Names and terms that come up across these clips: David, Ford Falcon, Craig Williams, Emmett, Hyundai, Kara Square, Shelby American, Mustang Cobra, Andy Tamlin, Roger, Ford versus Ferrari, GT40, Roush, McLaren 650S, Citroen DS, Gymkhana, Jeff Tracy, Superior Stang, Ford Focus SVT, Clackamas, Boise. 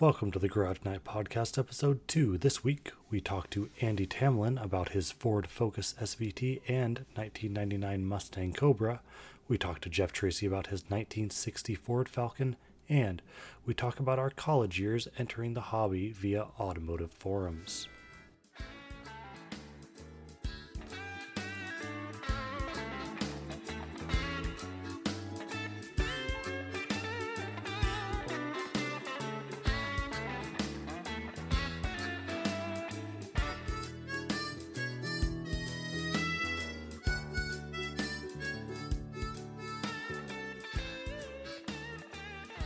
Welcome to the Garage Night Podcast, Episode 2. This week, we talked to Andy Tamlin about his Ford Focus SVT and 1999 Mustang Cobra. We talked to Jeff Tracy about his 1960 Ford Falcon, and we talk about our college years entering the hobby via automotive forums.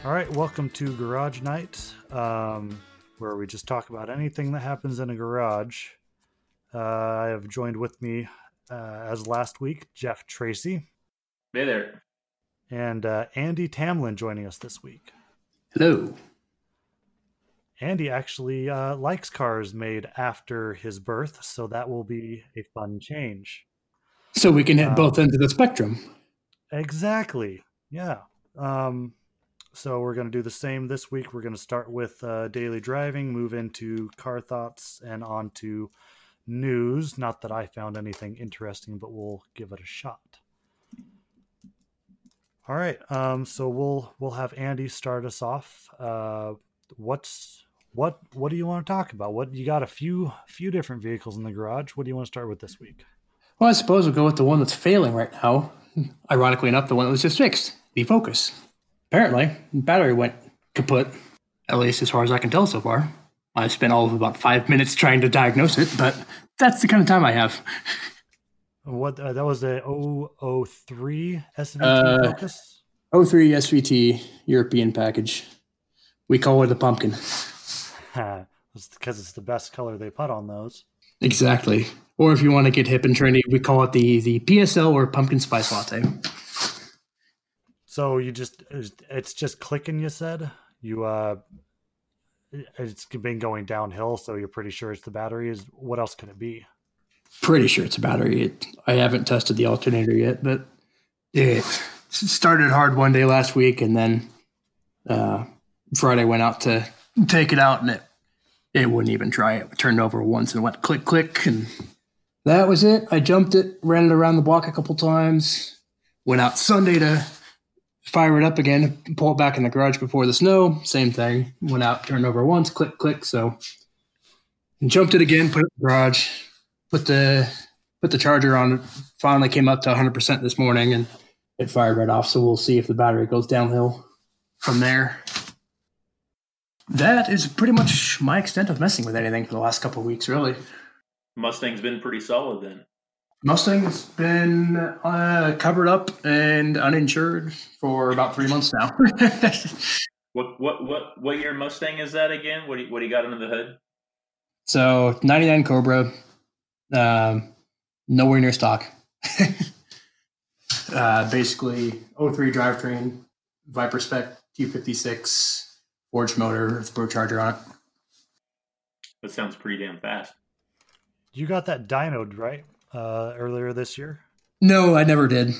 All right, welcome to Garage Night, where we just talk about anything that happens in a garage. I have joined with me, as last week, Jeff Tracy. Hey there. And Andy Tamlin joining us this week. Hello. Andy actually likes cars made after his birth, so that will be a fun change. So we can hit both ends of the spectrum. Exactly, yeah. So we're going to do the same this week. We're going to start with daily driving, move into car thoughts, and on to news. Not that I found anything interesting, but we'll give it a shot. All right. So we'll have Andy start us off. What do you want to talk about? What you got a few different vehicles in the garage. What do you want to start with this week? Well, I suppose we'll go with the one that's failing right now. Ironically enough, the one that was just fixed, the Focus. Apparently, the battery went kaput, at least as far as I can tell so far. I spent all of about 5 minutes trying to diagnose it, but that's the kind of time I have. What? That was a 003 SVT Focus? 03 SVT European package. We call it a pumpkin. It's because it's the best color they put on those. Exactly. Or if you want to get hip and trendy, we call it the PSL or Pumpkin Spice Latte. So you just—it's just clicking. You said it's been going downhill, so you're pretty sure it's the battery. Is what else can it be? Pretty sure it's a battery. I haven't tested the alternator yet, but it started hard one day last week, and then Friday went out to take it out, and it wouldn't even try it. It turned over once and went click click, and that was it. I jumped it, ran it around the block a couple times, went out Sunday to fire it up again, pull it back in the garage before the snow. Same thing. Went out, turned over once, click, click. So jumped it again, put it in the garage, put the charger on. It finally came up to 100% this morning, and it fired right off. So we'll see if the battery goes downhill from there. That is pretty much my extent of messing with anything for the last couple of weeks, really. Mustang's been pretty solid then. Mustang's been covered up and uninsured for about 3 months now. What year Mustang is that again? What do you got under the hood? So 99 Cobra, nowhere near stock. Basically 03 drivetrain, Viper Spec T56, forged motor, turbocharger on it. That sounds pretty damn fast. You got that dynoed, right? Earlier this year? No, I never did.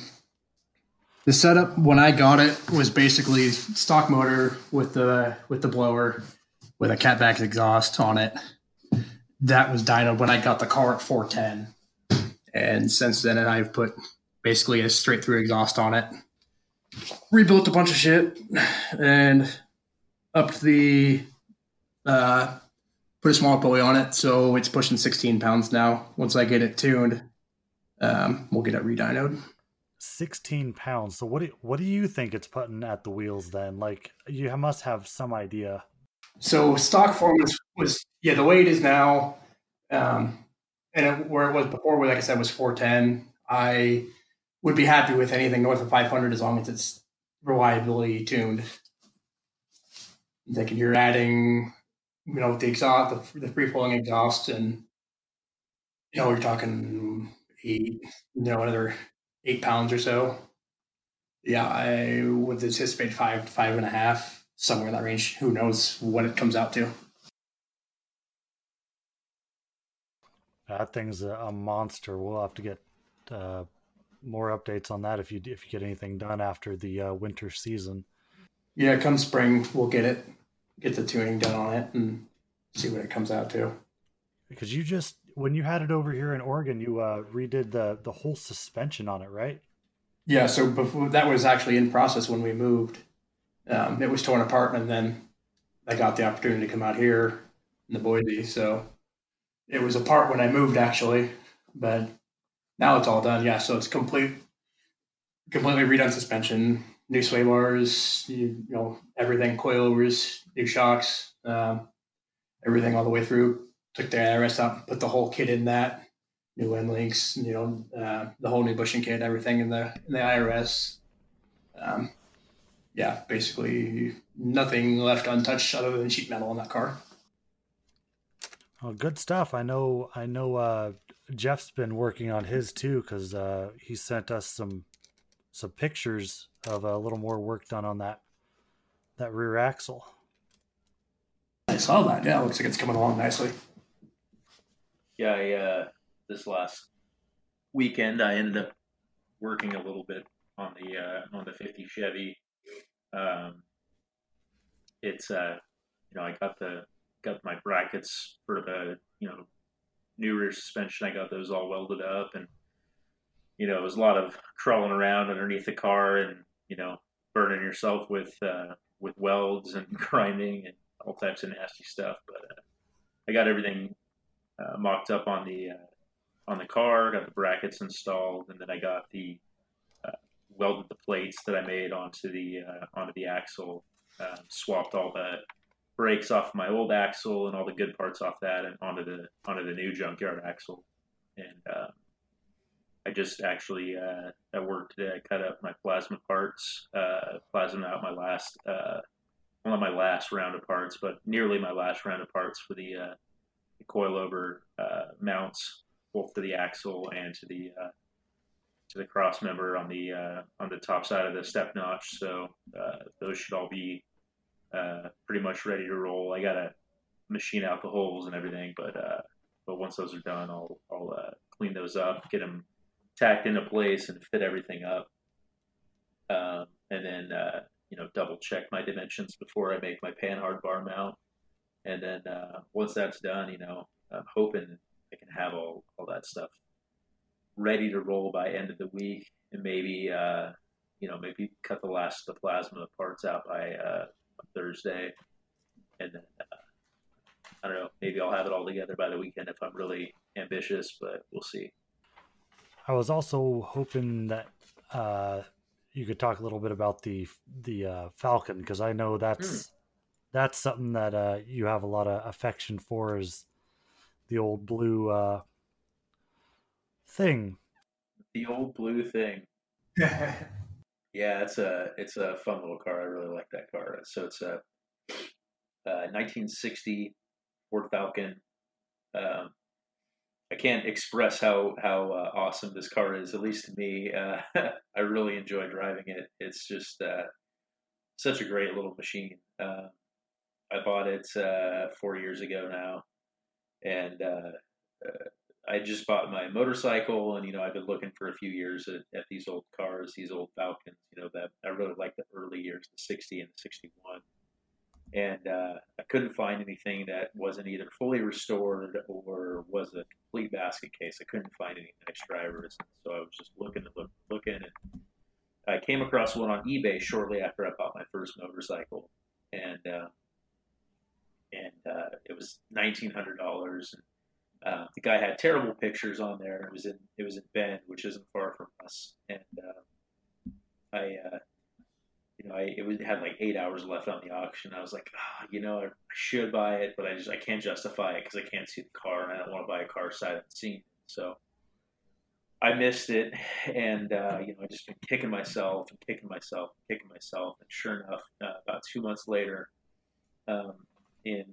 The setup when I got it was basically stock motor with the blower, with a catback exhaust on it. That was dynoed when I got the car at 410. And since then, I've put basically a straight through exhaust on it. Rebuilt a bunch of shit and upped the put a small pulley on it, so it's pushing 16 pounds now. Once I get it tuned, we'll get it re-dynoed. 16 pounds. So what do you think it's putting at the wheels then? Like, you must have some idea. So stock form was the way it is now, and where it was before, like I said, was 410. I would be happy with anything north of 500 as long as it's reliably tuned. I'm thinking you're adding... with the exhaust, the free-flowing exhaust, and, we're talking another 8 pounds or so. Yeah, I would anticipate 5 to 5.5, somewhere in that range. Who knows what it comes out to. That thing's a monster. We'll have to get more updates on that if you get anything done after the winter season. Yeah, come spring, we'll get it. get the tuning done on it and see what it comes out to. Because you just, when you had it over here in Oregon, you redid the whole suspension on it, right? Yeah. So before that was actually in process when we moved. It was torn apart, and then I got the opportunity to come out here in the Boise. So it was apart when I moved, actually, but now it's all done. Yeah. So it's completely redone suspension, new sway bars, you know, everything, coilovers, new shocks, everything all the way through. Took the IRS out and put the whole kit in that, new end links, the whole new bushing kit, everything in the IRS. Yeah, basically nothing left untouched other than sheet metal on that car. Well, good stuff. I know. Jeff's been working on his too, because he sent us some pictures of a little more work done on that rear axle. I saw that. Yeah, it looks like it's coming along nicely. Yeah, this last weekend I ended up working a little bit on the 50 Chevy. It's I got my brackets for the new rear suspension. I got those all welded up, and it was a lot of crawling around underneath the car and burning yourself with welds and grinding and all types of nasty stuff. But I got everything mocked up on the car, got the brackets installed, and then I got the welded the plates that I made onto the axle, swapped all the brakes off my old axle and all the good parts off that and onto the new junkyard axle. And I just actually I worked today. I cut up my plasma parts, plasma out my last well, not my last round of parts, but nearly my last round of parts for the coilover mounts, both to the axle and to the cross member on the top side of the step notch. So those should all be pretty much ready to roll. I gotta machine out the holes and everything, but once those are done, I'll clean those up, get them tacked into place, and fit everything up. And then double check my dimensions before I make my panhard bar mount. And then once that's done, I'm hoping I can have all that stuff ready to roll by end of the week, and maybe cut the last of the plasma parts out by Thursday, and then I don't know, maybe I'll have it all together by the weekend if I'm really ambitious, but we'll see. I was also hoping that you could talk a little bit about the Falcon, because I know that's something that you have a lot of affection for, is the old blue thing. The old blue thing. Yeah, it's a fun little car. I really like that car. So it's a 1960 Ford Falcon. I can't express how awesome this car is, at least to me. I really enjoy driving it. It's just such a great little machine. I bought it 4 years ago now, and I just bought my motorcycle, and I've been looking for a few years at these old cars, these old Falcons. That I really like the early years, the 60 and the 61, and I couldn't find anything that wasn't either fully restored or was a complete basket case. I couldn't find any nice drivers, so I was just looking, and I came across one on eBay shortly after I bought my first motorcycle, and it was $1,900. The guy had terrible pictures on there. It was in Bend, which isn't far from us, and it had like 8 hours left on the auction. I was like, I should buy it, but I can't justify it because I can't see the car, and I don't want to buy a car sight unseen. So I missed it, and I just been kicking myself, and sure enough, about 2 months later, in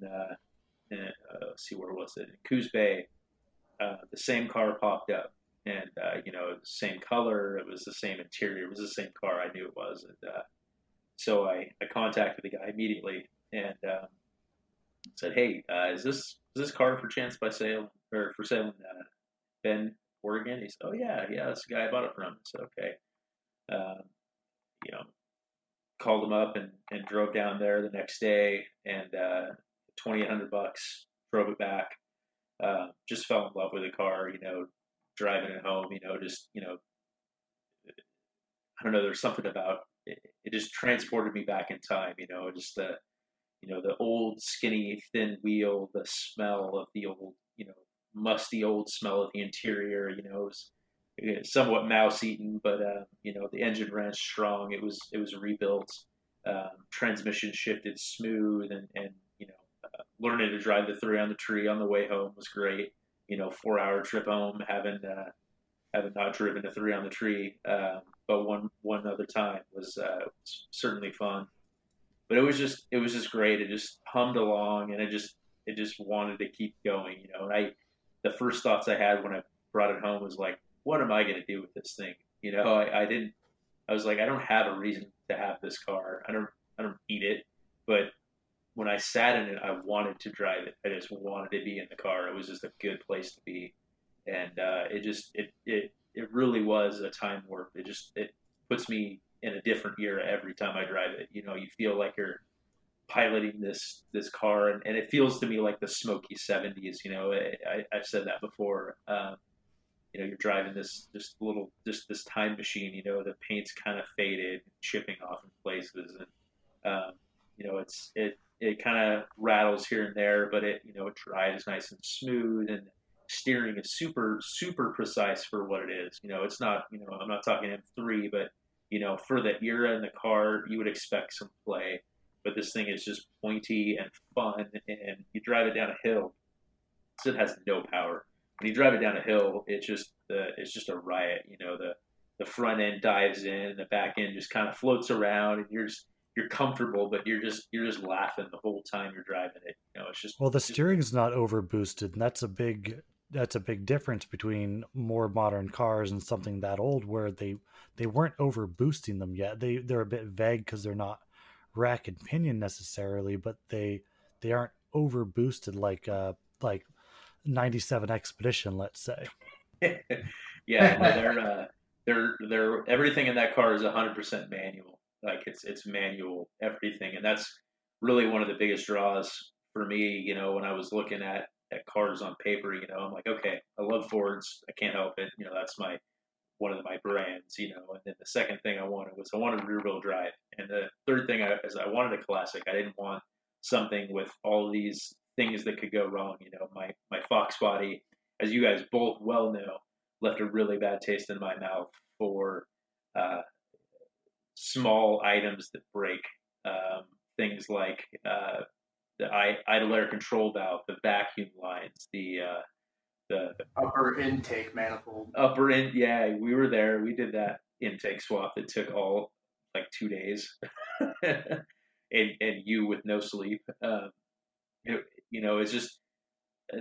Coos Bay, the same car popped up, and the same color, it was the same interior, it was the same car. I knew it was, and so I contacted the guy immediately, and said, "Hey, is this car for sale in Bend, Oregon?" He said, "Oh yeah, that's the guy I bought it from." I said, "Okay, called him up and drove down there the next day, and $2,800, drove it back. Just fell in love with the car, you know, driving it home, you know, just, you know, I don't know, there's something about it, it just transported me back in time, you know, just the, you know, the old skinny thin wheel, the smell of the old, you know, musty old smell of the interior, you know, it was somewhat mouse-eaten, but, you know, the engine ran strong. It was rebuilt, transmission shifted smooth, and you know, learning to drive the three on the tree on the way home was great. You know, 4-hour trip home, having not driven a three on the tree, but one other time was certainly fun. But it was just great. It just hummed along, and it just wanted to keep going, you know. And the first thoughts I had when I brought it home was like, what am I going to do with this thing? You know, I was like, I don't have a reason to have this car. I don't need it. But when I sat in it, I wanted to drive it. I just wanted to be in the car. It was just a good place to be. And it really was a time warp. It puts me in a different era every time I drive it. You know, you feel like you're piloting this car, and it feels to me like the smoky 70s. You know, I've said that before. You know, you're driving this time machine. You know, the paint's kind of faded, chipping off in places, and you know, it kind of rattles here and there, but it, you know, it drives nice and smooth, and steering is super, super precise for what it is. You know, it's not, you know, I'm not talking M3, but, you know, for the era in the car, you would expect some play, but this thing is just pointy and fun, and you drive it down a hill, so it has no power. When you drive it down a hill, it's just a riot. You know, the front end dives in, the back end just kind of floats around, and you're comfortable, but you're just laughing the whole time you're driving it. You know, it's just, well, the steering's not over boosted, and that's a big difference between more modern cars and something that old, where they weren't over boosting them yet. They're a bit vague because they're not rack and pinion necessarily, but they aren't over boosted like 97 Expedition, let's say. Yeah, no, they're everything in that car is 100% manual. Like it's manual, everything. And that's really one of the biggest draws for me, you know, when I was looking at cars on paper. You know, I'm like, okay, I love Fords. I can't help it. You know, that's one of my brands, you know. And then the second thing I wanted rear wheel drive. And the third thing is I wanted a classic. I didn't want something with all these things that could go wrong. You know, my Fox body, as you guys both well know, left a really bad taste in my mouth for, small items that break, things like the idle air control valve, the vacuum lines, the upper intake manifold. Yeah, we were there. We did that intake swap that took all like 2 days, and you with no sleep. You know, it's just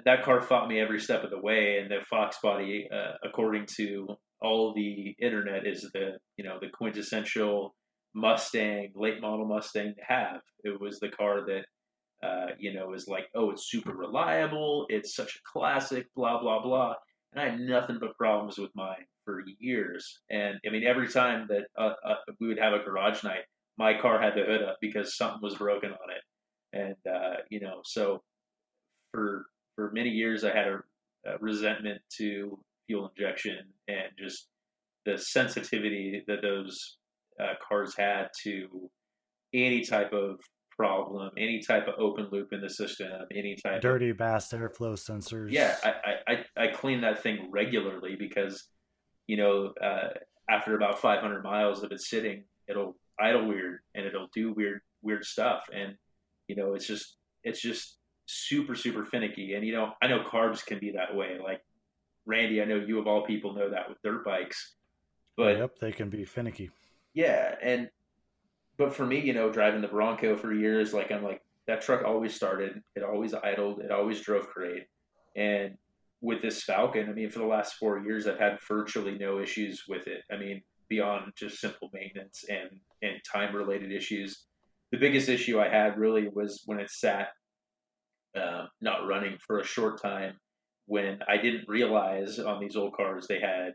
that car fought me every step of the way, and the Fox body, according to all the internet, is the quintessential Mustang, late model Mustang to have. It was the car that, you know, is like, oh, it's super reliable, it's such a classic, blah, blah, blah. And I had nothing but problems with mine for years. And I mean, every time that we would have a garage night, my car had the hood up because something was broken on it. And, you know, so for many years, I had a resentment to fuel injection and just the sensitivity that those cars had to any type of problem, any type of open loop in the system, any type dirty mass airflow sensors. Yeah, I cleaned that thing regularly because, you know, after about 500 miles of it sitting, it'll idle weird and it'll do weird stuff, and you know, it's just super, super finicky. And you know, I know carbs can be that way. Like, Randy, I know you of all people know that with dirt bikes, but yep, they can be finicky. Yeah. But for me, you know, driving the Bronco for years, like I'm like, that truck always started, it always idled, it always drove great. And with this Falcon, I mean, for the last 4 years, I've had virtually no issues with it. I mean, beyond just simple maintenance and time related issues. The biggest issue I had really was when it sat, not running for a short time, when I didn't realize on these old cars, they had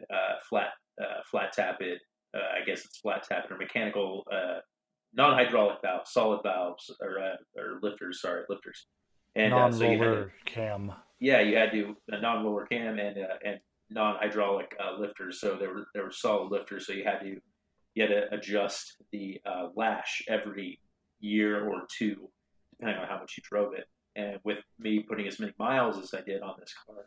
flat tappet, I guess it's flat tappet or mechanical non-hydraulic valves, solid valves, or lifters. Sorry, lifters. And non-roller cam. Yeah, you had to non-roller cam and non-hydraulic lifters. So there were solid lifters. So you had to adjust the lash every year or two, depending on how much you drove it. And with me putting as many miles as I did on this car,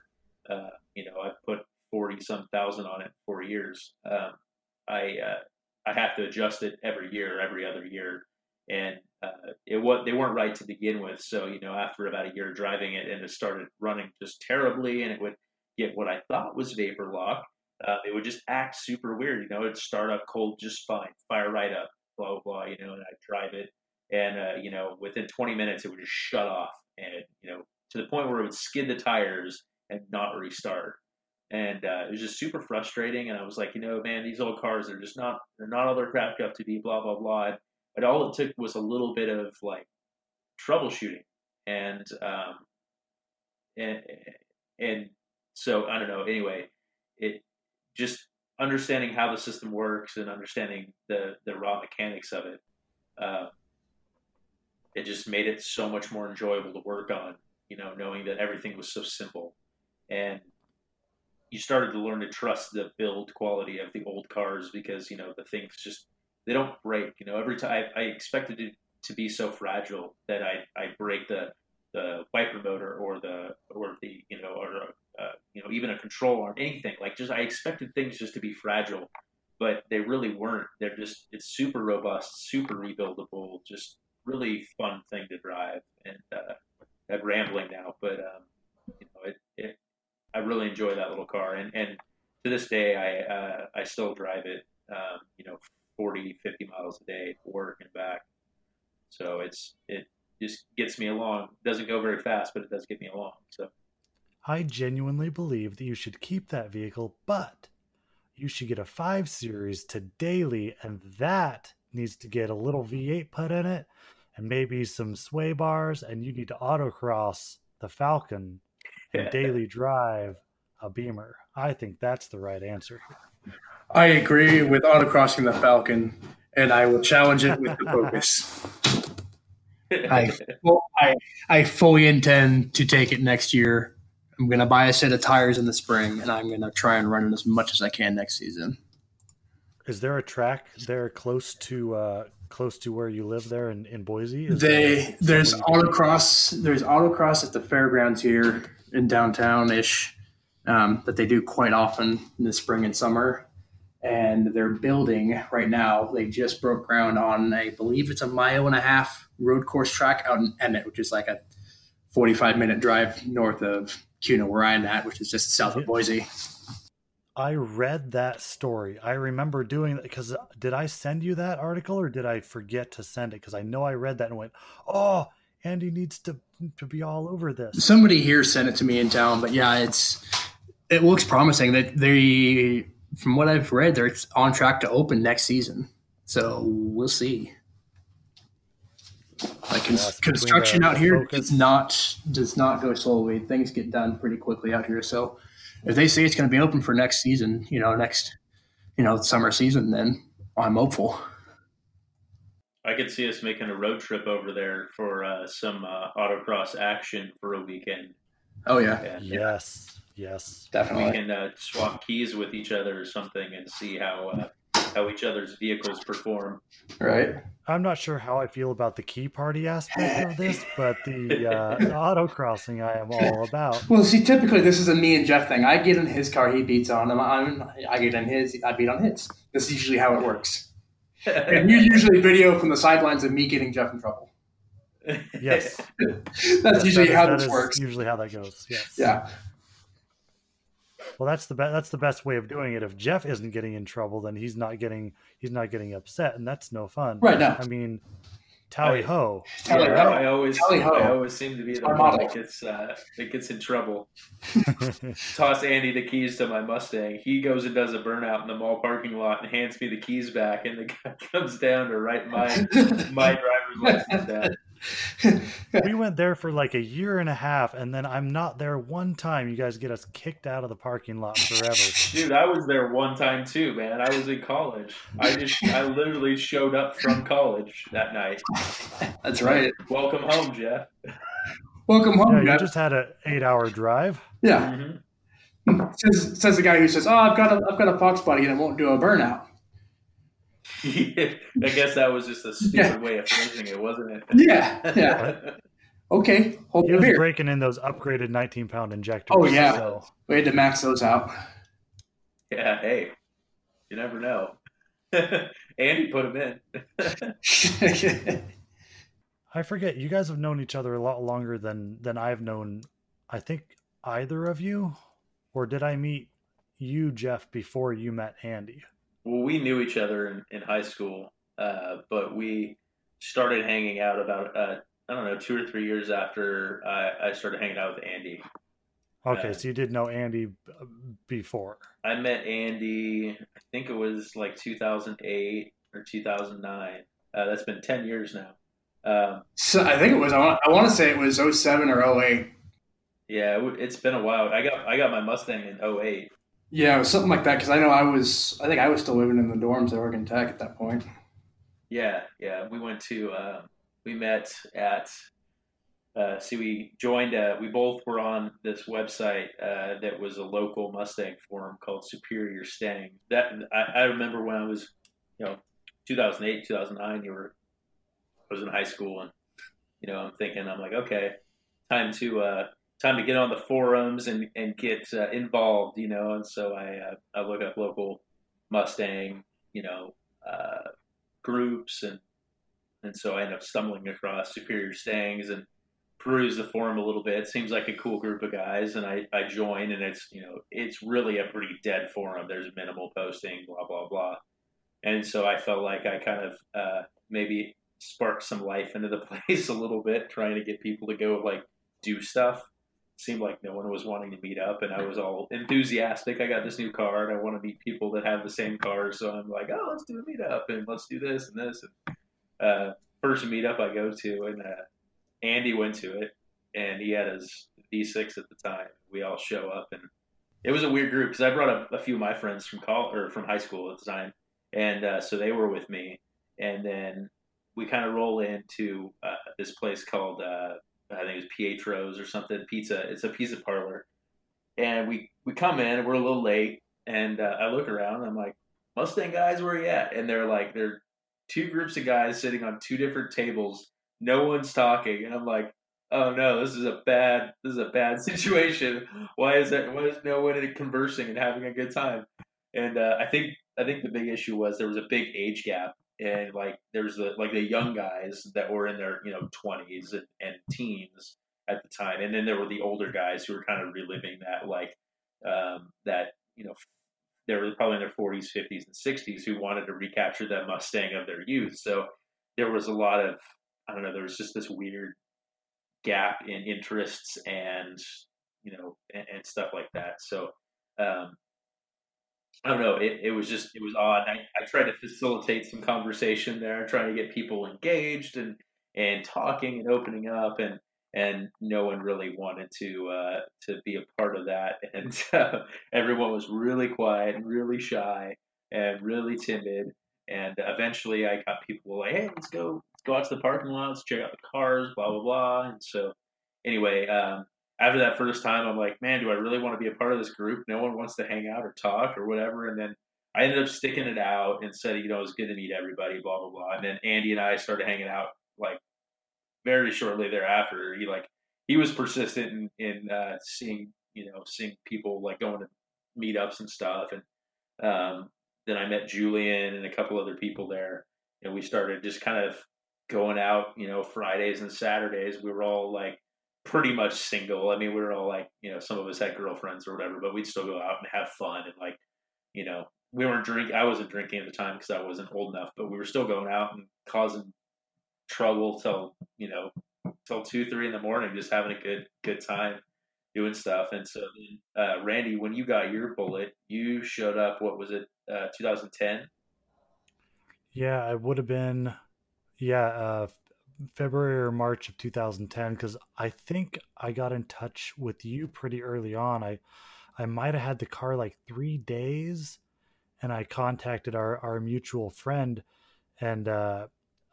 I've put 40-some thousand on it in 4 years. I have to adjust it every year, every other year. And they weren't right to begin with. So, after about a year driving it, and it started running just terribly, and it would get what I thought was vapor lock. It would just act super weird. It'd start up cold just fine, fire right up, blah, blah, and I'd drive it. And, within 20 minutes, it would just shut off. And, to the point where it would skid the tires and not restart. And it was just super frustrating. And I was like, man, these old cars are just they're not all their craft up to be, blah, blah, blah. But all it took was a little bit of like troubleshooting. And, so I don't know, anyway, it just understanding how the system works and understanding the raw mechanics of it. It just made it so much more enjoyable to work on, knowing that everything was so simple. And you started to learn to trust the build quality of the old cars because, the things just, they don't break. Every time I expected it to be so fragile that I break the wiper motor or the even a control arm, anything like just, I expected things just to be fragile, but they really weren't. They're just, it's super robust, super rebuildable, just really fun thing to drive. And I'm rambling now, but I really enjoy that little car, and to this day I still drive it 40-50 miles a day to work and back. So it just gets me along. It doesn't go very fast, but it does get me along. So I genuinely believe that you should keep that vehicle, but you should get a 5 Series to daily, and that needs to get a little V8 put in it and maybe some sway bars, and you need to autocross the Falcon and daily drive a Beamer. I think that's the right answer. I agree with autocrossing the Falcon, and I will challenge it with the Focus. I fully intend to take it next year. I'm going to buy a set of tires in the spring, and I'm going to try and run it as much as I can next season. Is there a track there close to where you live there in Boise? There's autocross. There's autocross at the fairgrounds here in downtown-ish that they do quite often in the spring and summer. And they're building right now. They just broke ground on, I believe it's a 1.5-mile road course track out in Emmett, which is like a 45-minute drive north of CUNA, where I'm at, which is just south of Boise. I read that story. I remember doing that because did I send you that article or did I forget to send it? Because I know I read that and went, oh, Andy needs to be all over this. Somebody here sent it to me in town, but yeah, it looks promising. That they, from what I've read, they're on track to open next season. So we'll see. Like construction out here does not go slowly. Things get done pretty quickly out here. So if they say it's going to be open for next season, summer season, then I'm hopeful. I could see us making a road trip over there for some autocross action for a weekend. Oh yeah, and, yes, definitely. We can swap keys with each other or something and see how each other's vehicles perform. Right. I'm not sure how I feel about the key party aspect of this, but the autocrossing I am all about. Well, see, typically this is a me and Jeff thing. I get in his car, he beats on him. I get in his, I beat on his. This is usually how it works. And you usually video from the sidelines of me getting Jeff in trouble. Yes. That's usually how this works. Usually how that goes. Yes. Yeah. Well, that's the best way of doing it. If Jeff isn't getting in trouble, then he's not getting upset, and that's no fun. Right now, I mean, tally ho! Tally ho! I always seem to be the one that gets in trouble. Toss Andy the keys to my Mustang. He goes and does a burnout in the mall parking lot and hands me the keys back, and the guy comes down to write my driver's license down. We went there for like a year and a half, and then I'm not there one time. You guys get us kicked out of the parking lot forever. Dude, I was there one time too, man. I was in college. I literally showed up from college that night. That's right. Welcome home, Jeff. Welcome home, Jeff. You just had an 8-hour drive. Yeah. Mm-hmm. Says the guy who says, "Oh, I've got a Fox body and it won't do a burnout." Yeah, I guess that was just a stupid way of phrasing it, wasn't it? Yeah. Okay. He was breaking in those upgraded 19-pound injectors. Oh yeah, so we had to max those out. Yeah. Hey, you never know. Andy put them in. I forget. You guys have known each other a lot longer than I've known. I think either of you. Or did I meet you, Jeff, before you met Andy? Well, we knew each other in high school, but we started hanging out about, 2 or 3 years after I started hanging out with Andy. Okay, so you did know Andy before. I met Andy, I think it was like 2008 or 2009. That's been 10 years now. So I think it was, I want to say it was 07 or 08. Yeah, it's been a while. I got my Mustang in 08. Yeah, it was something like that, because I know I think I was still living in the dorms at Oregon Tech at that point. Yeah. We went to we met at we joined. We both were on this website that was a local Mustang forum called Superior Stang. That I remember when I was, 2008, 2009. I was in high school, and I'm thinking, I'm like, okay, time to get on the forums and get involved, And so I look up local Mustang, groups. And so I end up stumbling across Superior Stangs and peruse the forum a little bit. Seems like a cool group of guys. And I join, and it's, it's really a pretty dead forum. There's minimal posting, blah, blah, blah. And so I felt like I kind of maybe sparked some life into the place a little bit, trying to get people to go do stuff. Seemed like no one was wanting to meet up, and I was all enthusiastic. I got this new car, and I want to meet people that have the same car. So I'm like, oh, let's do a meetup, and let's do this and this. And first meetup I go to, and Andy went to it, and he had his V6 at the time. We all show up, and it was a weird group because I brought up a few of my friends from high school at the time, and so they were with me. And then we kind of roll into this place called I think it was Pietro's or something, pizza. It's a pizza parlor. And we come in, and we're a little late, and I look around, and I'm like, Mustang guys, where are you at? And they're two groups of guys sitting on two different tables. No one's talking. And I'm like, oh no, this is a bad situation. Why is no one conversing and having a good time? And I think the big issue was there was a big age gap. And there's the young guys that were in their 20s and teens at the time, and then there were the older guys who were kind of reliving that they were probably in their 40s, 50s, and 60s who wanted to recapture that Mustang of their youth. So there was a lot of there was just this weird gap in interests and stuff like that. So. I don't know. It was odd. I tried to facilitate some conversation there, trying to get people engaged and talking and opening up, and no one really wanted to be a part of that. And everyone was really quiet and really shy and really timid. And eventually I got people like, hey, let's go out to the parking lot. Let's check out the cars, blah, blah, blah. And so anyway, after that first time, I'm like, man, do I really want to be a part of this group? No one wants to hang out or talk or whatever. And then I ended up sticking it out and said, it was good to meet everybody, blah, blah, blah. And then Andy and I started hanging out very shortly thereafter. He was persistent in seeing people going to meetups and stuff. And then I met Julian and a couple other people there, and we started just kind of going out, Fridays and Saturdays. We were all pretty much single. I mean, we were all some of us had girlfriends or whatever, but we'd still go out and have fun. And we weren't drinking. I wasn't drinking at the time because I wasn't old enough, but we were still going out and causing trouble till 2-3 in the morning, just having a good time doing stuff. And so, Randy, when you got your bullet, you showed up, what was it? 2010. Yeah, it would have been, February or March of 2010, because I think I got in touch with you pretty early on. I might have had the car like 3 days, and I contacted our mutual friend and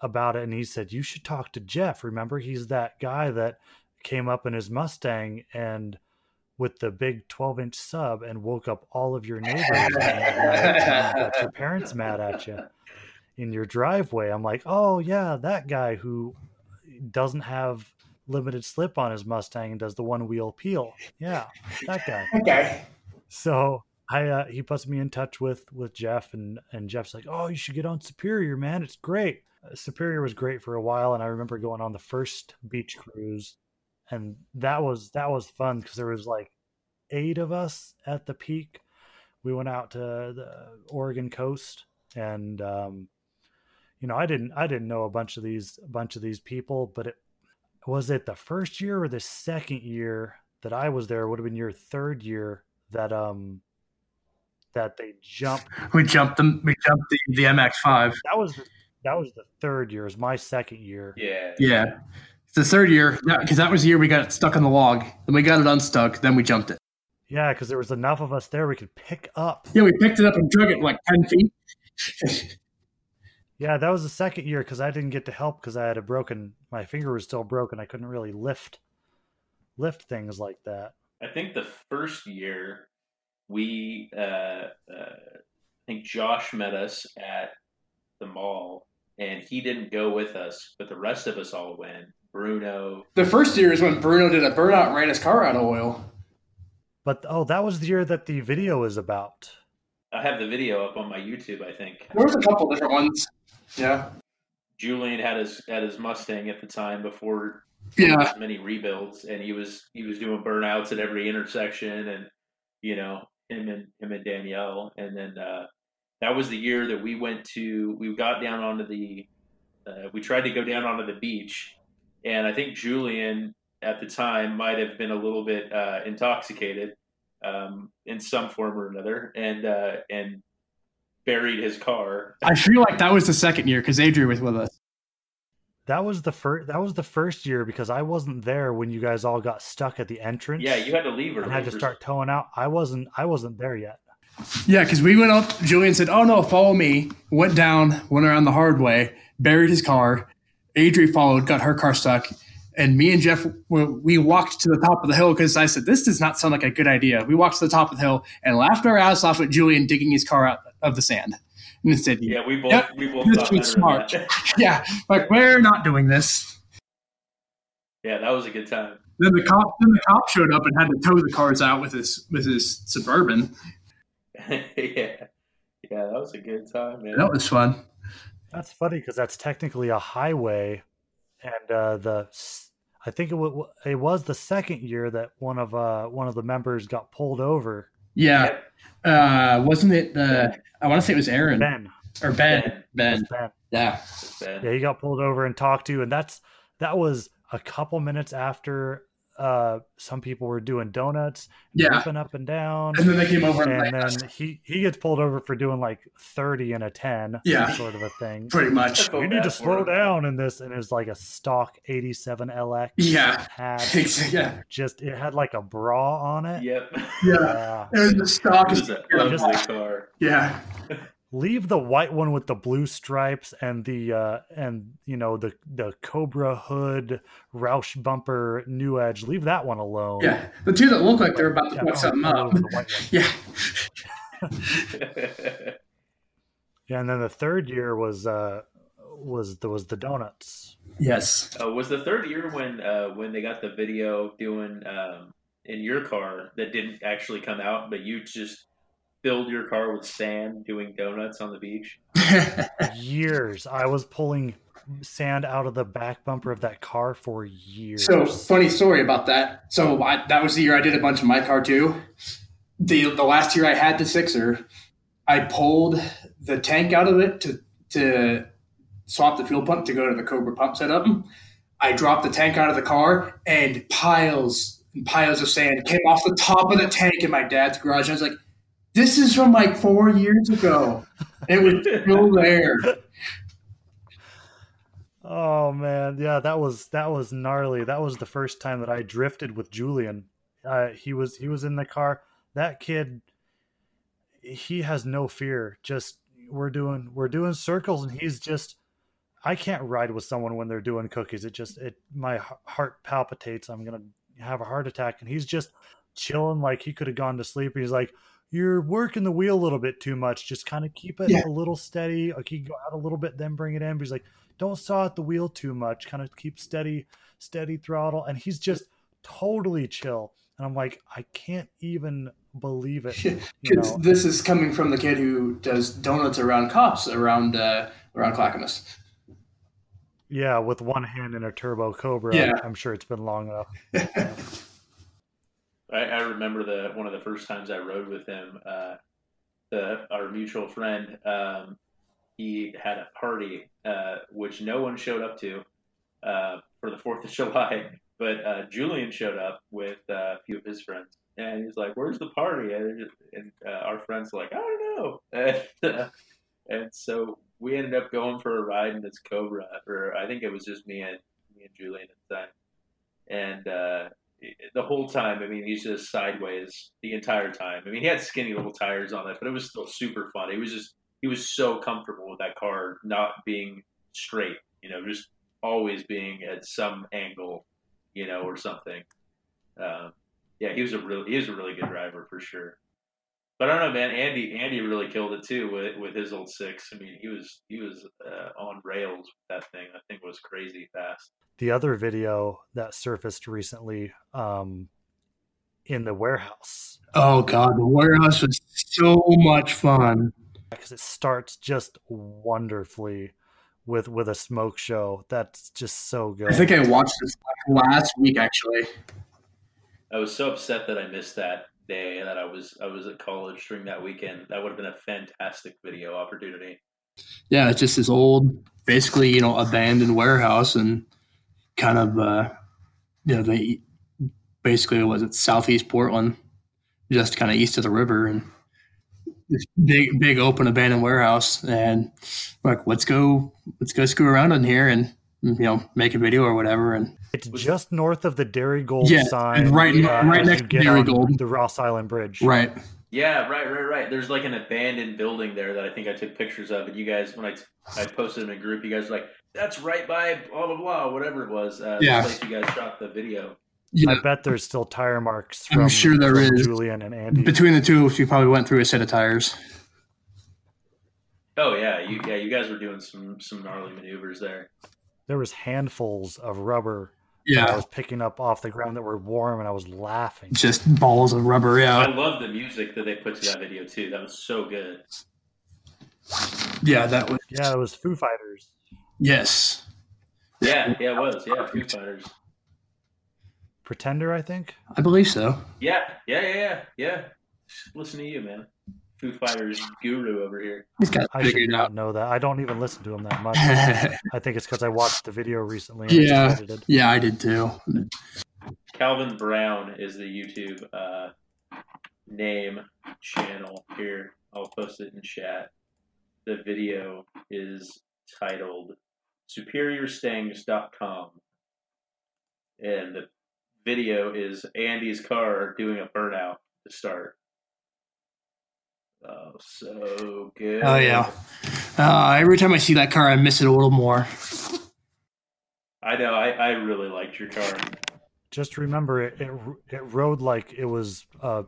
about it, and he said, you should talk to Jeff. Remember, he's that guy that came up in his Mustang and with the big 12-inch sub and woke up all of your neighbors and got your parents mad at you in your driveway. I'm like, oh yeah, that guy who doesn't have limited slip on his Mustang and does the one wheel peel. Yeah, that guy. Okay. So he puts me in touch with Jeff, and Jeff's like, oh, you should get on Superior, man. It's great. Superior was great for a while. And I remember going on the first beach cruise, and that was fun because there was like 8 of us at the peak. We went out to the Oregon coast, and I didn't know a bunch of these people, but it was it the first year or the second year that I was there. It would have been your third year that that they jumped. We jumped the MX-5. That was the third year. It was my second year. Yeah. The third year, because that was the year we got it stuck on the log, then we got it unstuck, then we jumped it. Yeah, because there was enough of us there we could pick up. Yeah, we picked it up and drug it like 10 feet. Yeah, that was the second year because I didn't get to help because I had my finger was still broken. I couldn't really lift things like that. I think the first year we, I think Josh met us at the mall and he didn't go with us, but the rest of us all went. Bruno. The first year is when Bruno did a burnout and ran his car out of oil. But, that was the year that the video is about. I have the video up on my YouTube, I think. There was a couple different ones. Yeah. Julian had his Mustang at the time before many rebuilds, and he was doing burnouts at every intersection, and, you know, him and Danielle. And then that was the year that we tried to go down onto the beach. And I think Julian at the time might have been a little bit intoxicated in some form or another, and buried his car. I feel like that was the second year because Adrian was with us. That was the first year because I wasn't there when you guys all got stuck at the entrance. Yeah, you had to leave her. I had to start towing out. I wasn't there yet. Yeah, because we went up. Julian said, "Oh no, follow me." Went down, went around the hard way, buried his car. Adri followed, got her car stuck, and me and Jeff, we walked to the top of the hill because I said, this does not sound like a good idea. We walked to the top of the hill and laughed our ass off at Julian digging his car out of the sand. And he said, we both this was smart. Yeah, like, we're not doing this. Yeah, that was a good time. Then the cop showed up and had to tow the cars out with his Suburban. Yeah, that was a good time, man. That was fun. That's funny because that's technically a highway, and I think it was the second year that one of the members got pulled over. Yeah, wasn't it? I want to say it was Aaron. Ben. Yeah, he got pulled over and talked to, and that was a couple minutes after some people were doing donuts, jumping up and down, and then they came over, and then he gets pulled over for doing like 30 and a 10, sort of a thing. Pretty much, you need to slow down in this, and it's like a stock '87 LX. Yeah, it had like a bra on it. Yep. Yeah, it was the stock. It was a car. Yeah. Leave the white one with the blue stripes and the Cobra hood Roush bumper new edge. Leave that one alone. Yeah, the two that look like they're about to fuck something up. Yeah. Yeah, and then the third year was the donuts. Yes. Was the third year when they got the video doing in your car that didn't actually come out, but you just filled your car with sand doing donuts on the beach? Years. I was pulling sand out of the back bumper of that car for years. So, funny story about that. So that was the year I did a bunch of my car too. The last year I had the 6er, I pulled the tank out of it to swap the fuel pump to go to the Cobra pump setup. I dropped the tank out of the car, and piles of sand came off the top of the tank in my dad's garage. I was like, this is from like 4 years ago. It was still there. Oh man, yeah, that was gnarly. That was the first time that I drifted with Julian. He was in the car. That kid, he has no fear. Just we're doing circles, and he's just. I can't ride with someone when they're doing cookies. My heart palpitates. I'm gonna have a heart attack, and he's just chilling like he could have gone to sleep. He's like, "You're working the wheel a little bit too much. Just kind of keep it a little steady. Like you go out a little bit, then bring it in." But he's like, don't saw at the wheel too much, kind of keep steady throttle. And he's just totally chill. And I'm like, I can't even believe it. You know? This is coming from the kid who does donuts around cops around Clackamas. Yeah. With one hand in a turbo Cobra. Yeah. I'm sure it's been long enough. I remember one of the first times I rode with him, our mutual friend, he had a party, which no one showed up to, for the 4th of July, but, Julian showed up with a few of his friends and he's like, "Where's the party?" And our friend's like, "I don't know." And so we ended up going for a ride in this Cobra, or I think it was just me and Julian at the time. And, the whole time, I mean, he's just sideways the entire time. I mean, he had skinny little tires on it, but it was still super fun. He was so comfortable with that car not being straight, you know, just always being at some angle, you know, or something. He was a really good driver for sure. But I don't know, man, Andy really killed it too with his old 6. I mean, he was on rails with that thing. That thing was crazy fast. The other video that surfaced recently in the warehouse. Oh God, the warehouse was so much fun. Because it starts just wonderfully with a smoke show. That's just so good. I think I watched this last week, actually. I was so upset that I missed that day that I was at college during that weekend. That would have been a fantastic video opportunity. Yeah, it's just this old, basically, you know, abandoned warehouse and kind of, they basically was at Southeast Portland, just kind of east of the river, and this big open abandoned warehouse. And like, let's go screw around in here and, you know, make a video or whatever. And it's just north of the Dairy Gold sign, and right next to Dairy Gold, the Ross Island Bridge. Right. Yeah. Right. There's like an abandoned building there that I think I took pictures of, and you guys, when I posted in a group, you guys were like, "That's right by blah blah blah," whatever it was. The place you guys shot the video. Yeah. I bet there's still tire marks. I'm sure there is. Julian and Andy. Between the two, she probably went through a set of tires. Oh yeah, you guys were doing some gnarly maneuvers there. There was handfuls of rubber that I was picking up off the ground that were warm, and I was laughing. Just balls of rubber, yeah. I love the music that they put to that video, too. That was so good. Yeah, that was... Yeah, it was Foo Fighters. Yes. Yeah, it was. Yeah, Foo Fighters. Pretender, I think? I believe so. Yeah. Listen to you, man. Foo Fighters guru over here. I should not know that. I don't even listen to him that much. I think it's because I watched the video recently. Yeah, I did too. Calvin Brown is the YouTube name channel here. I'll post it in chat. The video is titled SuperiorStangs.com. And the video is Andy's car doing a burnout to start. Oh, so good. Oh, yeah. Every time I see that car, I miss it a little more. I know. I really liked your car. Just remember, it rode like it was a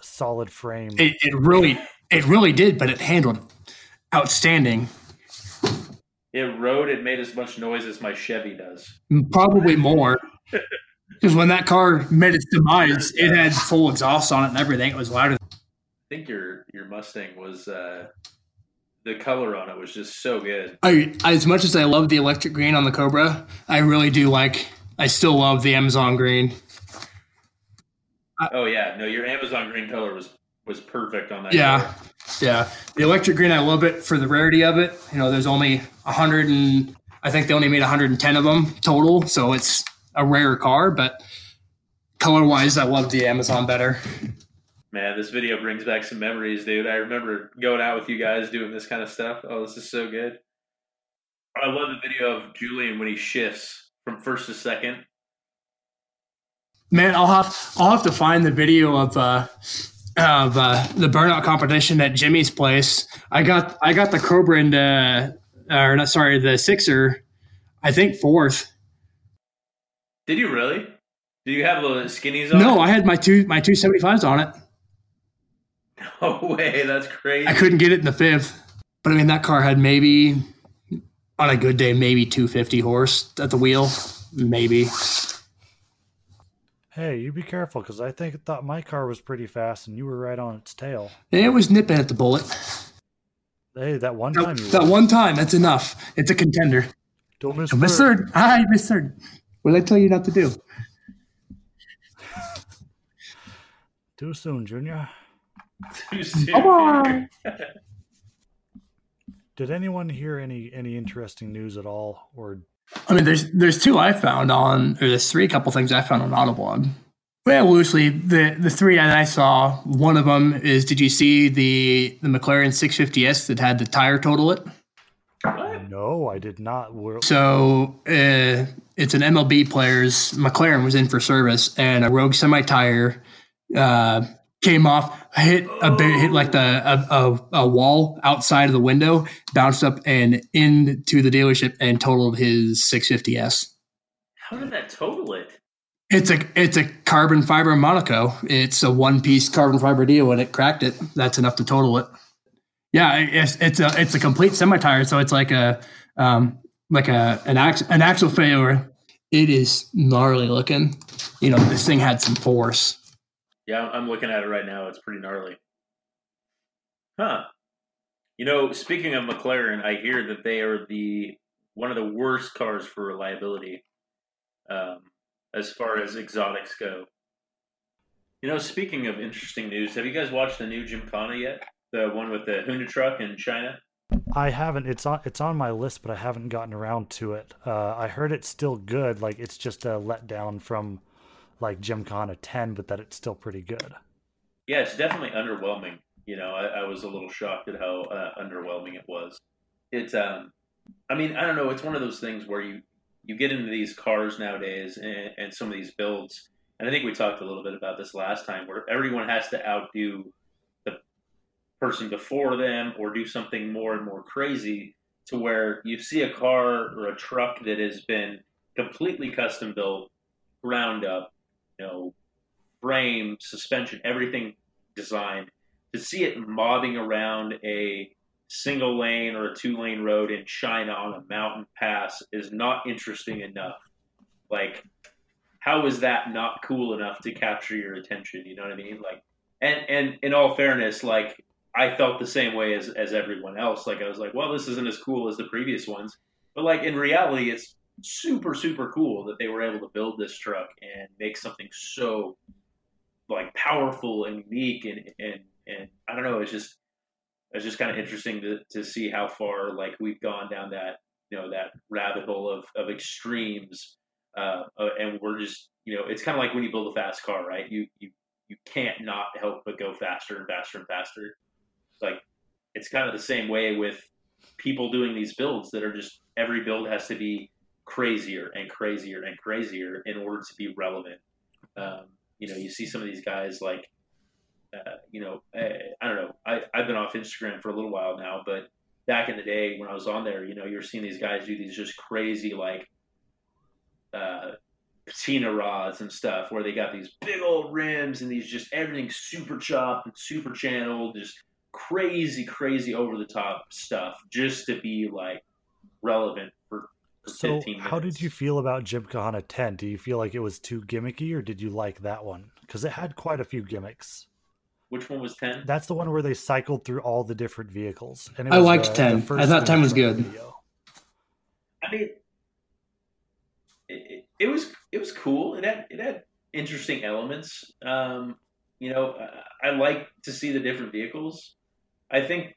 solid frame. It really did, but it handled outstanding. It rode. It made as much noise as my Chevy does. Probably more. Because when that car met its demise, it had full exhaust on it and everything. It was louder. I think your Mustang was the color on it was just so good. As much as I love the electric green on the Cobra, I really do I still love the Amazon green. Your Amazon green color was perfect on that. Yeah. The electric green, I love it for the rarity of it. You know, there's only 100 and I think they only made 110 of them total, so it's a rare car, but color-wise, I love the Amazon better. Man, this video brings back some memories, dude. I remember going out with you guys doing this kind of stuff. Oh, this is so good. I love the video of Julian when he shifts from first to second. Man, I'll have to find the video of the burnout competition at Jimmy's place. I got the Cobra and the Sixer, I think fourth. Did you really? Do you have the skinnies on? No, I had my 275s on it. No way, that's crazy. I couldn't get it in the fifth, but I mean that car had maybe on a good day maybe 250 horse at the wheel, maybe. Hey, you be careful, because I thought my car was pretty fast, and you were right on its tail. It was nipping at the bullet. Hey, that one time. That one time, that's enough. It's a contender. Don't miss third. I miss third. What did I tell you not to do? Too soon, Junior. Too soon. Come on. Did anyone hear any interesting news at all, or? I mean, there's two I found on, or there's three couple things I found on Autoblog. Well, loosely, the three that I saw, one of them is, did you see the McLaren 650S that had the tire total it? No, I did not. So it's an MLB player's, McLaren was in for service, and a rogue semi-tire came off, hit a wall outside of the window, bounced up and into the dealership, and totaled his 650S. How did that total it? It's a carbon fiber Monaco. It's a one-piece carbon fiber deal, and it cracked it. That's enough to total it. Yeah, it's a complete semi-tire, so it's like an axle failure. It is gnarly looking. You know, this thing had some force. Yeah, I'm looking at it right now. It's pretty gnarly. Huh. You know, speaking of McLaren, I hear that they are one of the worst cars for reliability as far as exotics go. You know, speaking of interesting news, have you guys watched the new Gymkhana yet? The one with the Hyundai truck in China? I haven't. It's on my list, but I haven't gotten around to it. I heard it's still good. Like, it's just a letdown from like Gymkhana 10, but that it's still pretty good. Yeah, it's definitely underwhelming. You know, I was a little shocked at how underwhelming it was. It's, I mean, I don't know. It's one of those things where you get into these cars nowadays and some of these builds, and I think we talked a little bit about this last time, where everyone has to outdo the person before them or do something more and more crazy, to where you see a car or a truck that has been completely custom built, ground up, you know, frame, suspension, everything designed, to see it mobbing around a single lane or a 2-lane road in China on a mountain pass is not interesting enough. Like, how is that not cool enough to capture your attention? You know what I mean? Like, and in all fairness, like, I felt the same way as everyone else. Like, I was like, well, this isn't as cool as the previous ones, but like in reality, it's super, super cool that they were able to build this truck and make something so like powerful and unique and I don't know, it's just kind of interesting to see how far like we've gone down that, you know, that rabbit hole of extremes. And we're just, you know, it's kind of like when you build a fast car, right? You can't not help but go faster and faster and faster. Like, it's kind of the same way with people doing these builds that are just, every build has to be crazier and crazier and crazier in order to be relevant. You know, you see some of these guys like, you know, I don't know. I've been off Instagram for a little while now, but back in the day when I was on there, you know, you're seeing these guys do these just crazy like patina rods and stuff, where they got these big old rims and these just everything super chopped and super channeled, just crazy, crazy over the top stuff just to be like relevant for so 15 minutes. How did you feel about Gymkhana 10? Do you feel like it was too gimmicky, or did you like that one? Because it had quite a few gimmicks. Which one was 10? That's the one where they cycled through all the different vehicles. And it was, I liked 10. I thought 10 was good. Video. I mean, it was cool. It had interesting elements. You know, I like to see the different vehicles. I think,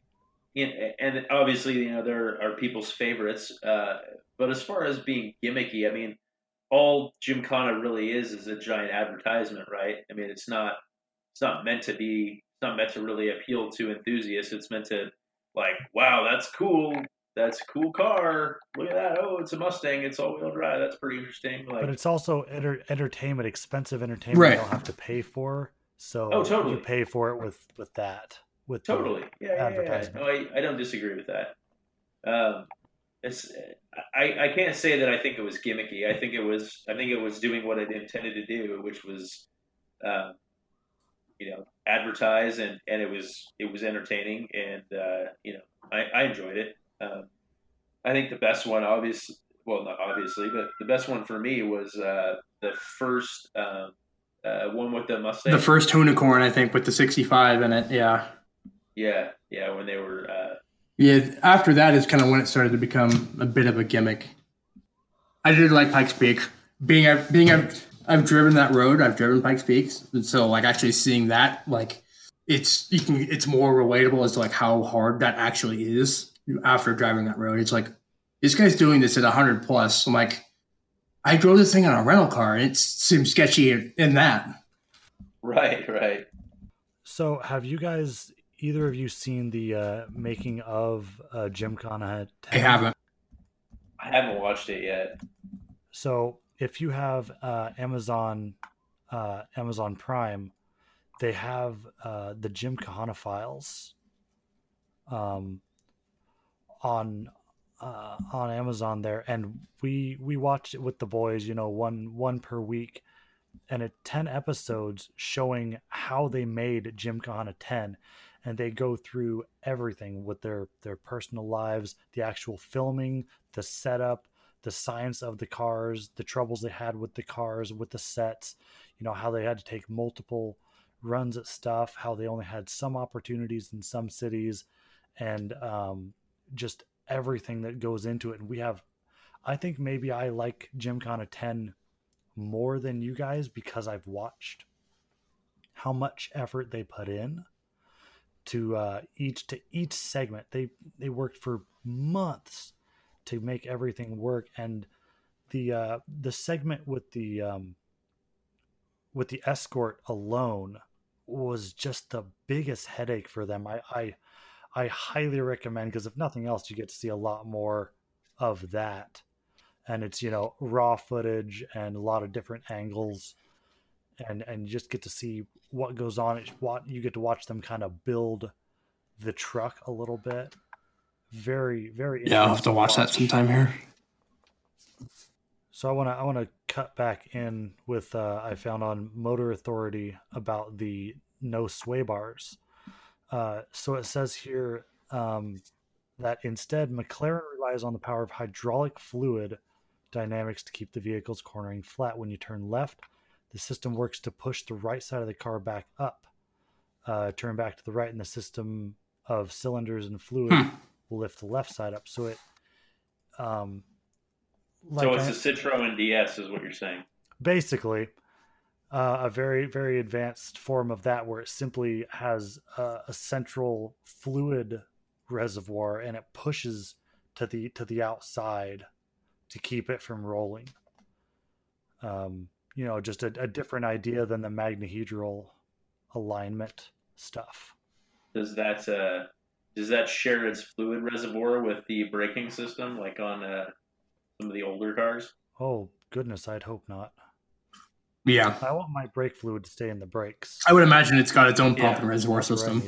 and obviously, you know, there are people's favorites. But as far as being gimmicky, I mean, all Gymkhana really is a giant advertisement, right? I mean, it's not meant to really appeal to enthusiasts. It's meant to, like, wow, that's cool. that's a cool car. Look at that. Oh, it's a Mustang. It's all-wheel drive. That's pretty interesting. Like, but it's also entertainment, expensive entertainment right. You'll have to pay for. So you pay for it with that. With totally. Yeah, advertisement. Yeah. No, I don't disagree with that. I can't say that I think it was gimmicky. I think it was doing what it intended to do, which was advertise, and it was entertaining, and I enjoyed it. I think the best one, not obviously, but the best one for me was the first one with the Mustang. The first unicorn, I think, with the 65 in it. Yeah. Yeah. When they were. After that is kind of when it started to become a bit of a gimmick. I did like Pikes Peak. I've driven that road. I've driven Pikes Peaks, and so actually seeing that, it's more relatable as to how hard that actually is after driving that road. It's this guy's doing this at 100 plus. I'm like, I drove this thing on a rental car, and it seems sketchy in that. Right. So have you guys? Either of you seen the making of Gymkhana? I haven't watched it yet. So if you have Amazon Prime, they have the Gymkhana files on Amazon there, and we watched it with the boys. One per week, and at 10 episodes showing how they made Gymkhana 10. And they go through everything with their personal lives, the actual filming, the setup, the science of the cars, the troubles they had with the cars, with the sets, how they had to take multiple runs at stuff, how they only had some opportunities in some cities, and just everything that goes into it. And I think maybe I like Gymkhana 10 more than you guys because I've watched how much effort they put in to each segment. They worked for months to make everything work, and the segment with the escort alone was just the biggest headache for them. I highly recommend, because if nothing else, you get to see a lot more of that, and it's raw footage and a lot of different angles. And you just get to see what goes on. You get to watch them kind of build the truck a little bit. Very, very. Yeah, I'll have to watch that sometime here. So I want to cut back in with I found on Motor Authority about the no sway bars. So it says here that instead McLaren relies on the power of hydraulic fluid dynamics to keep the vehicles cornering flat when you turn left. The system works to push the right side of the car back up, turn back to the right, and the system of cylinders and fluid will lift the left side up. So it, so it's a Citroen DS, is what you're saying. Basically, a very, very advanced form of that, where it simply has a central fluid reservoir, and it pushes to the outside to keep it from rolling. Just a different idea than the magnahedral alignment stuff. Does that share its fluid reservoir with the braking system, like on some of the older cars? Oh goodness, I'd hope not. Yeah, I want my brake fluid to stay in the brakes. I would imagine it's got its own pump and reservoir system.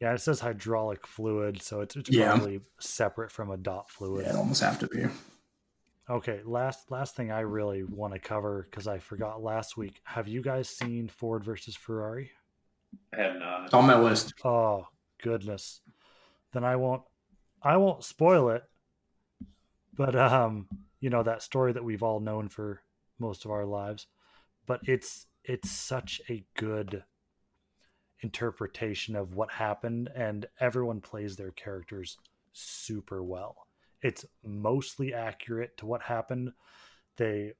Yeah, it says hydraulic fluid, so it's probably separate from a DOT fluid. Yeah, it almost have to be. Okay, last thing I really want to cover, because I forgot last week. Have you guys seen Ford versus Ferrari? I have not. It's on my list. Oh goodness, then I won't spoil it. But that story that we've all known for most of our lives, but it's such a good interpretation of what happened, and everyone plays their characters super well. It's mostly accurate to what happened. They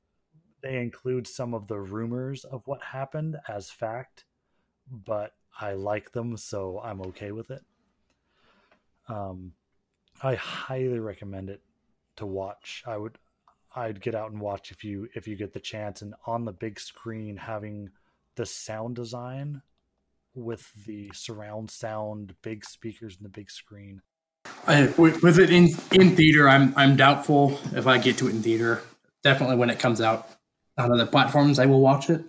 include some of the rumors of what happened as fact, but I like them, so I'm okay with it. I highly recommend it to watch. I'd get out and watch if you get the chance, and on the big screen, having the sound design with the surround sound, big speakers and the big screen. With it in theater, I'm doubtful if I get to it in theater. Definitely when it comes out on other platforms, I will watch it.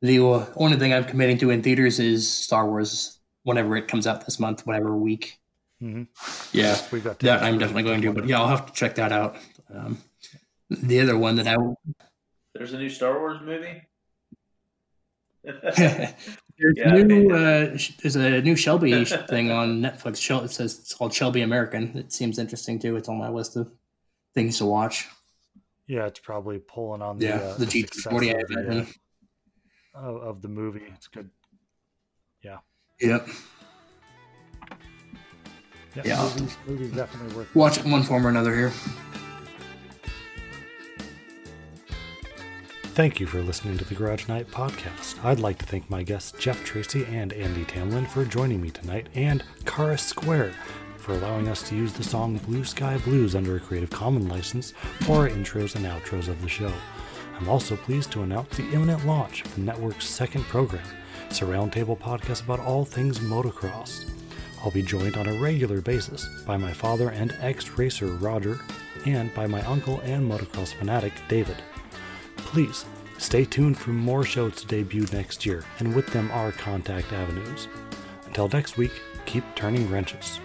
The only thing I'm committing to in theaters is Star Wars whenever it comes out this month, whatever week. Mm-hmm. Yeah, we've got that. I'm definitely going to, but yeah, I'll have to check that out. The other one that I will... There's a new Star Wars movie. There's a new Shelby thing on Netflix. It says it's called Shelby American. It seems interesting too. It's on my list of things to watch. Yeah, it's probably pulling on the GT40 of the movie. It's good. Yeah. Yep. Yeah. Movie's definitely worth watching one form or another here. Thank you for listening to the Garage Night Podcast. I'd like to thank my guests Jeff Tracy and Andy Tamlin for joining me tonight, and Kara Square for allowing us to use the song Blue Sky Blues under a Creative Commons license for our intros and outros of the show. I'm also pleased to announce the imminent launch of the network's second program. It's a roundtable podcast about all things motocross. I'll be joined on a regular basis by my father and ex-racer Roger, and by my uncle and motocross fanatic David. Please stay tuned for more shows to debut next year, and with them our contact avenues. Until next week, keep turning wrenches.